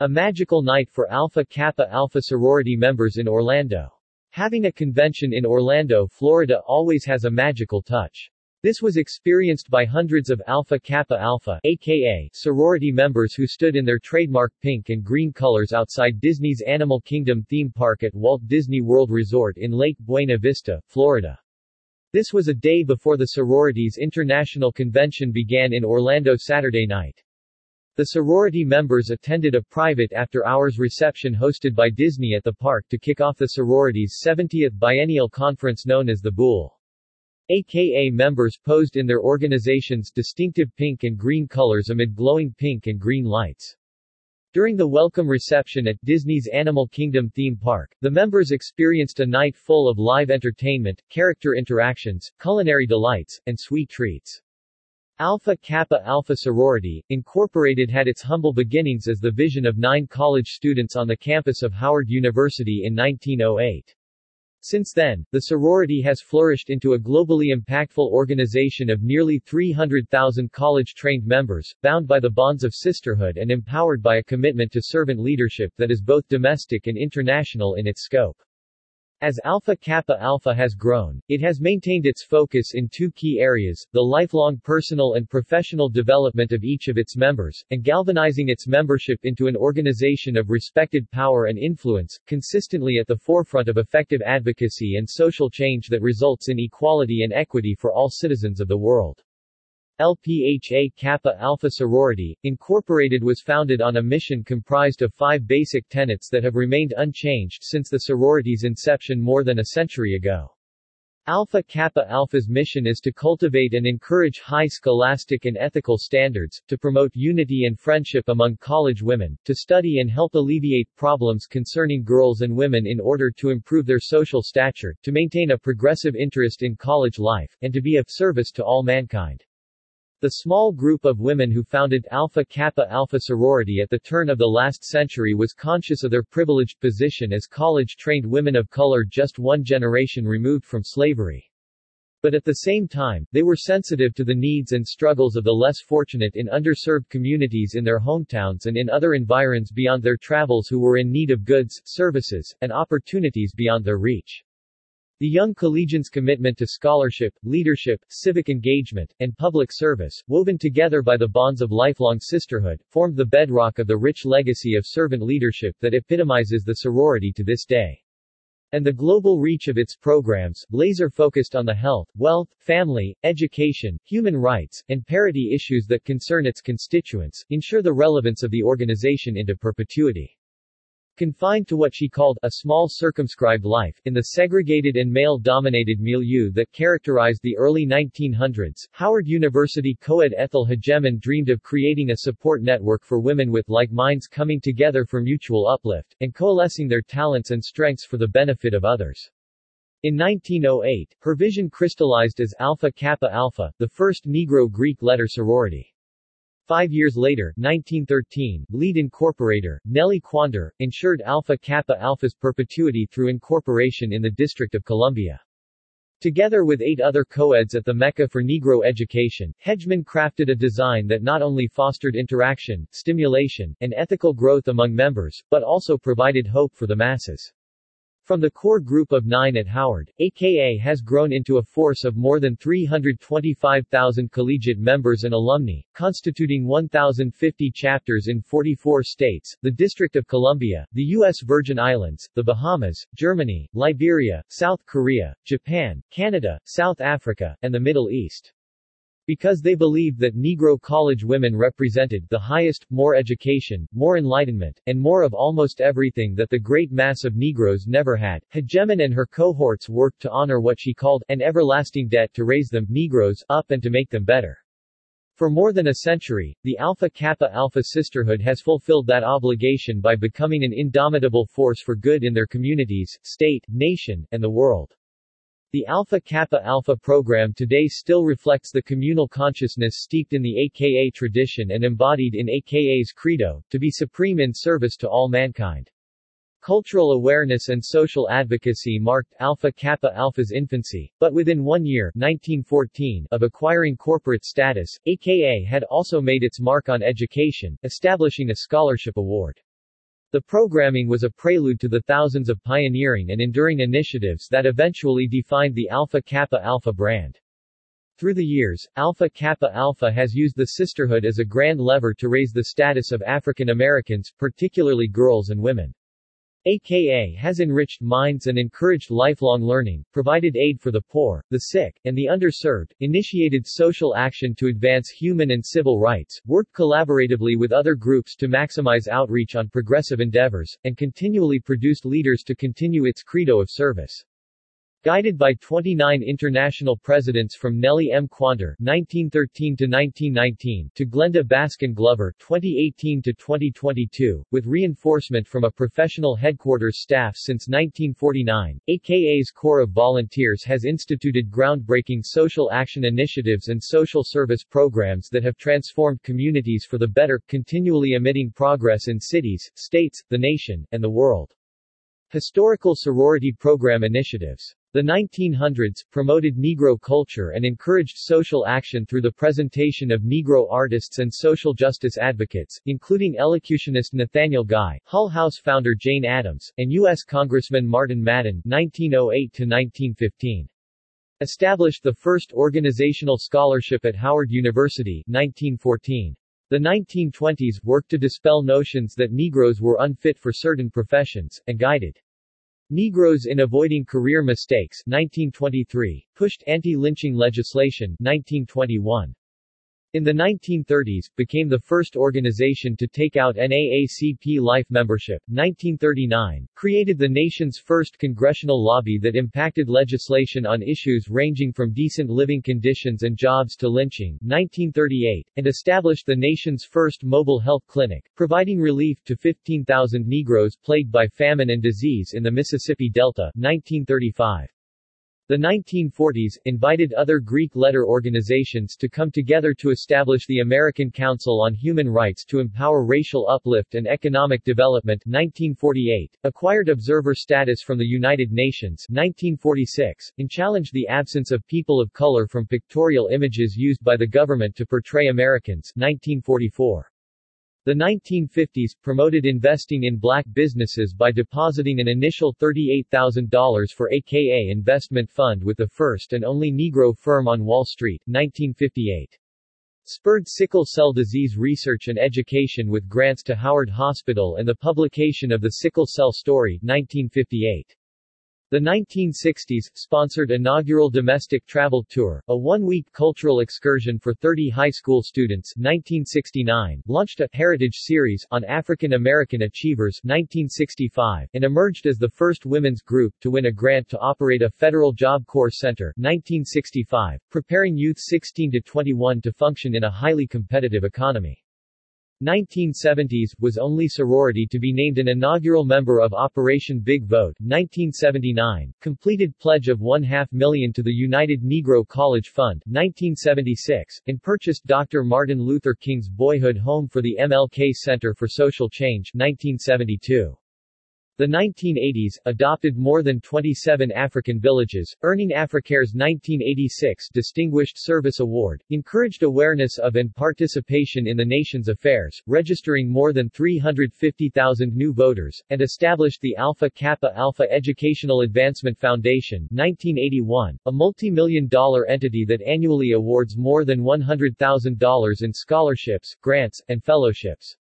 A magical night for Alpha Kappa Alpha sorority members in Orlando. Having a convention in Orlando, Florida always has a magical touch. This was experienced by hundreds of Alpha Kappa Alpha (AKA) sorority members who stood in their trademark pink and green colors outside Disney's Animal Kingdom theme park at Walt Disney World Resort in Lake Buena Vista, Florida. This was a day before the sorority's international convention began in Orlando Saturday night. The sorority members attended a private after-hours reception hosted by Disney at the park to kick off the sorority's 70th biennial conference known as the Boule. AKA members posed in their organization's distinctive pink and green colors amid glowing pink and green lights. During the welcome reception at Disney's Animal Kingdom theme park, the members experienced a night full of live entertainment, character interactions, culinary delights, and sweet treats. Alpha Kappa Alpha Sorority, Incorporated had its humble beginnings as the vision of 9 college students on the campus of Howard University in 1908. Since then, the sorority has flourished into a globally impactful organization of nearly 300,000 college-trained members, bound by the bonds of sisterhood and empowered by a commitment to servant leadership that is both domestic and international in its scope. As Alpha Kappa Alpha has grown, it has maintained its focus in 2 key areas, the lifelong personal and professional development of each of its members, and galvanizing its membership into an organization of respected power and influence, consistently at the forefront of effective advocacy and social change that results in equality and equity for all citizens of the world. LPHA Kappa Alpha Sorority, Incorporated was founded on a mission comprised of 5 basic tenets that have remained unchanged since the sorority's inception more than a century ago. Alpha Kappa Alpha's mission is to cultivate and encourage high scholastic and ethical standards, to promote unity and friendship among college women, to study and help alleviate problems concerning girls and women in order to improve their social stature, to maintain a progressive interest in college life, and to be of service to all mankind. The small group of women who founded Alpha Kappa Alpha sorority at the turn of the last century was conscious of their privileged position as college-trained women of color just 1 generation removed from slavery. But at the same time, they were sensitive to the needs and struggles of the less fortunate in underserved communities in their hometowns and in other environs beyond their travels who were in need of goods, services, and opportunities beyond their reach. The young collegians' commitment to scholarship, leadership, civic engagement, and public service, woven together by the bonds of lifelong sisterhood, formed the bedrock of the rich legacy of servant leadership that epitomizes the sorority to this day. And the global reach of its programs, laser-focused on the health, wealth, family, education, human rights, and parity issues that concern its constituents, ensure the relevance of the organization into perpetuity. Confined to what she called a small circumscribed life in the segregated and male-dominated milieu that characterized the early 1900s, Howard University co-ed Ethel Hedgeman dreamed of creating a support network for women with like minds coming together for mutual uplift, and coalescing their talents and strengths for the benefit of others. In 1908, her vision crystallized as Alpha Kappa Alpha, the first Negro Greek letter sorority. 5 years later, 1913, lead incorporator, Nellie Quander, ensured Alpha Kappa Alpha's perpetuity through incorporation in the District of Columbia. Together with 8 other co-eds at the Mecca for Negro Education, Hedgeman crafted a design that not only fostered interaction, stimulation, and ethical growth among members, but also provided hope for the masses. From the core group of 9 at Howard, AKA has grown into a force of more than 325,000 collegiate members and alumni, constituting 1,050 chapters in 44 states, the District of Columbia, the U.S. Virgin Islands, the Bahamas, Germany, Liberia, South Korea, Japan, Canada, South Africa, and the Middle East. Because they believed that Negro college women represented the highest, more education, more enlightenment, and more of almost everything that the great mass of Negroes never had, Hedgeman and her cohorts worked to honor what she called an everlasting debt to raise them Negroes up and to make them better. For more than a century, the Alpha Kappa Alpha sisterhood has fulfilled that obligation by becoming an indomitable force for good in their communities, state, nation, and the world. The Alpha Kappa Alpha program today still reflects the communal consciousness steeped in the AKA tradition and embodied in AKA's credo, to be supreme in service to all mankind. Cultural awareness and social advocacy marked Alpha Kappa Alpha's infancy, but within 1 year, 1914, of acquiring corporate status, AKA had also made its mark on education, establishing a scholarship award. The programming was a prelude to the thousands of pioneering and enduring initiatives that eventually defined the Alpha Kappa Alpha brand. Through the years, Alpha Kappa Alpha has used the sisterhood as a grand lever to raise the status of African Americans, particularly girls and women. AKA has enriched minds and encouraged lifelong learning, provided aid for the poor, the sick, and the underserved, initiated social action to advance human and civil rights, worked collaboratively with other groups to maximize outreach on progressive endeavors, and continually produced leaders to continue its credo of service. Guided by 29 international presidents from Nellie M. Quander (1913 to 1919) to Glenda Baskin-Glover (2018 to 2022), with reinforcement from a professional headquarters staff since 1949, AKA's Corps of Volunteers has instituted groundbreaking social action initiatives and social service programs that have transformed communities for the better, continually emitting progress in cities, states, the nation, and the world. Historical sorority program initiatives. The 1900s promoted Negro culture and encouraged social action through the presentation of Negro artists and social justice advocates, including elocutionist Nathaniel Guy, Hull House founder Jane Addams, and U.S. Congressman Martin Madden (1908–1915). Established the first organizational scholarship at Howard University (1914). The 1920s worked to dispel notions that Negroes were unfit for certain professions, and guided Negroes in avoiding career mistakes 1923, pushed anti-lynching legislation 1921. In the 1930s, became the first organization to take out NAACP life membership 1939, created the nation's first congressional lobby that impacted legislation on issues ranging from decent living conditions and jobs to lynching 1938, and established the nation's first mobile health clinic, providing relief to 15,000 Negroes plagued by famine and disease in the Mississippi Delta 1935. The 1940s invited other Greek letter organizations to come together to establish the American Council on Human Rights to empower racial uplift and economic development 1948, acquired observer status from the United Nations 1946, and challenged the absence of people of color from pictorial images used by the government to portray Americans 1944. The 1950s promoted investing in black businesses by depositing an initial $38,000 for AKA investment fund with the first and only Negro firm on Wall Street, 1958. Spurred sickle cell disease research and education with grants to Howard Hospital and the publication of the Sickle Cell Story, 1958. The 1960s sponsored inaugural domestic travel tour, a one-week cultural excursion for 30 high school students 1969, launched a heritage series on African American achievers 1965, and emerged as the first women's group to win a grant to operate a federal Job Corps center 1965, preparing youth 16 to 21 to function in a highly competitive economy. 1970s was only sorority to be named an inaugural member of Operation Big Vote 1979, completed pledge of $1.5 million to the United Negro College Fund 1976, and purchased Dr. Martin Luther King's boyhood home for the MLK Center for Social Change 1972. The 1980s adopted more than 27 African villages, earning Africare's 1986 Distinguished Service Award, encouraged awareness of and participation in the nation's affairs, registering more than 350,000 new voters, and established the Alpha Kappa Alpha Educational Advancement Foundation 1981, a multi-million-dollar entity that annually awards more than $100,000 in scholarships, grants, and fellowships.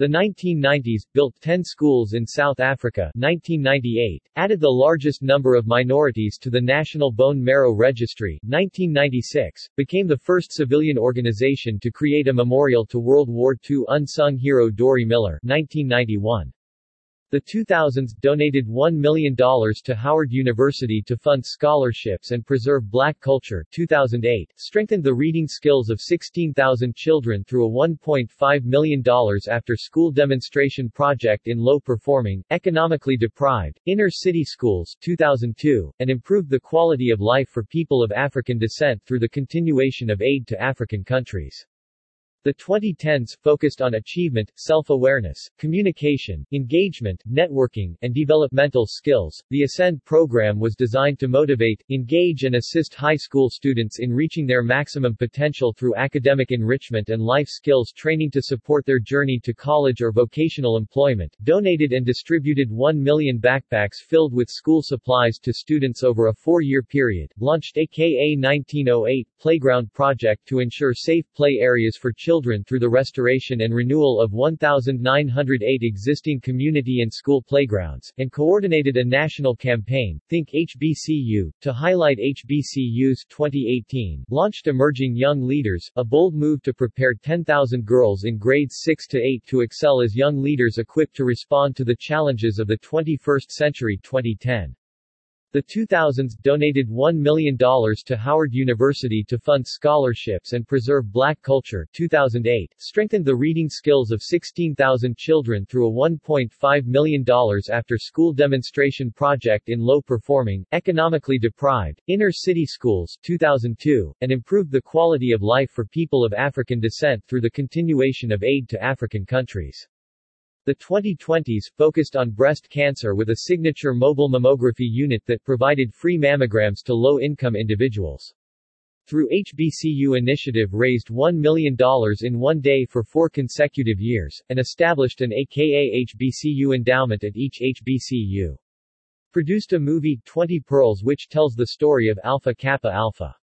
The 1990s built 10 schools in South Africa 1998, added the largest number of minorities to the National Bone Marrow Registry 1996, became the first civilian organization to create a memorial to World War II unsung hero Dory Miller 1991. The 2000s donated $1 million to Howard University to fund scholarships and preserve black culture 2008, strengthened the reading skills of 16,000 children through a $1.5 million after-school demonstration project in low-performing, economically deprived, inner-city schools 2002, and improved the quality of life for people of African descent through the continuation of aid to African countries. The 2010s focused on achievement, self-awareness, communication, engagement, networking, and developmental skills. The Ascend program was designed to motivate, engage, and assist high school students in reaching their maximum potential through academic enrichment and life skills training to support their journey to college or vocational employment. Donated and distributed 1 million backpacks filled with school supplies to students over a 4-year period. Launched AKA 1908 Playground Project to ensure safe play areas for children through the restoration and renewal of 1,908 existing community and school playgrounds, and coordinated a national campaign, Think HBCU, to highlight HBCU's 2018, launched Emerging Young Leaders, a bold move to prepare 10,000 girls in grades 6 to 8 to excel as young leaders equipped to respond to the challenges of the 21st century. 2010. The 2000s donated $1 million to Howard University to fund scholarships and preserve black culture. 2008 strengthened the reading skills of 16,000 children through a $1.5 million after-school demonstration project in low-performing, economically deprived, inner-city schools. 2002, and improved the quality of life for people of African descent through the continuation of aid to African countries. The 2020s focused on breast cancer with a signature mobile mammography unit that provided free mammograms to low-income individuals. Through HBCU initiative raised $1 million in one day for 4 consecutive years, and established an AKA HBCU endowment at each HBCU. Produced a movie, 20 Pearls, which tells the story of Alpha Kappa Alpha.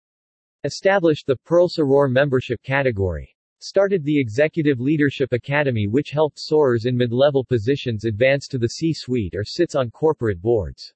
Established the Pearl Soror membership category. Started the Executive Leadership Academy, which helped sorors in mid-level positions advance to the C-suite or sits on corporate boards.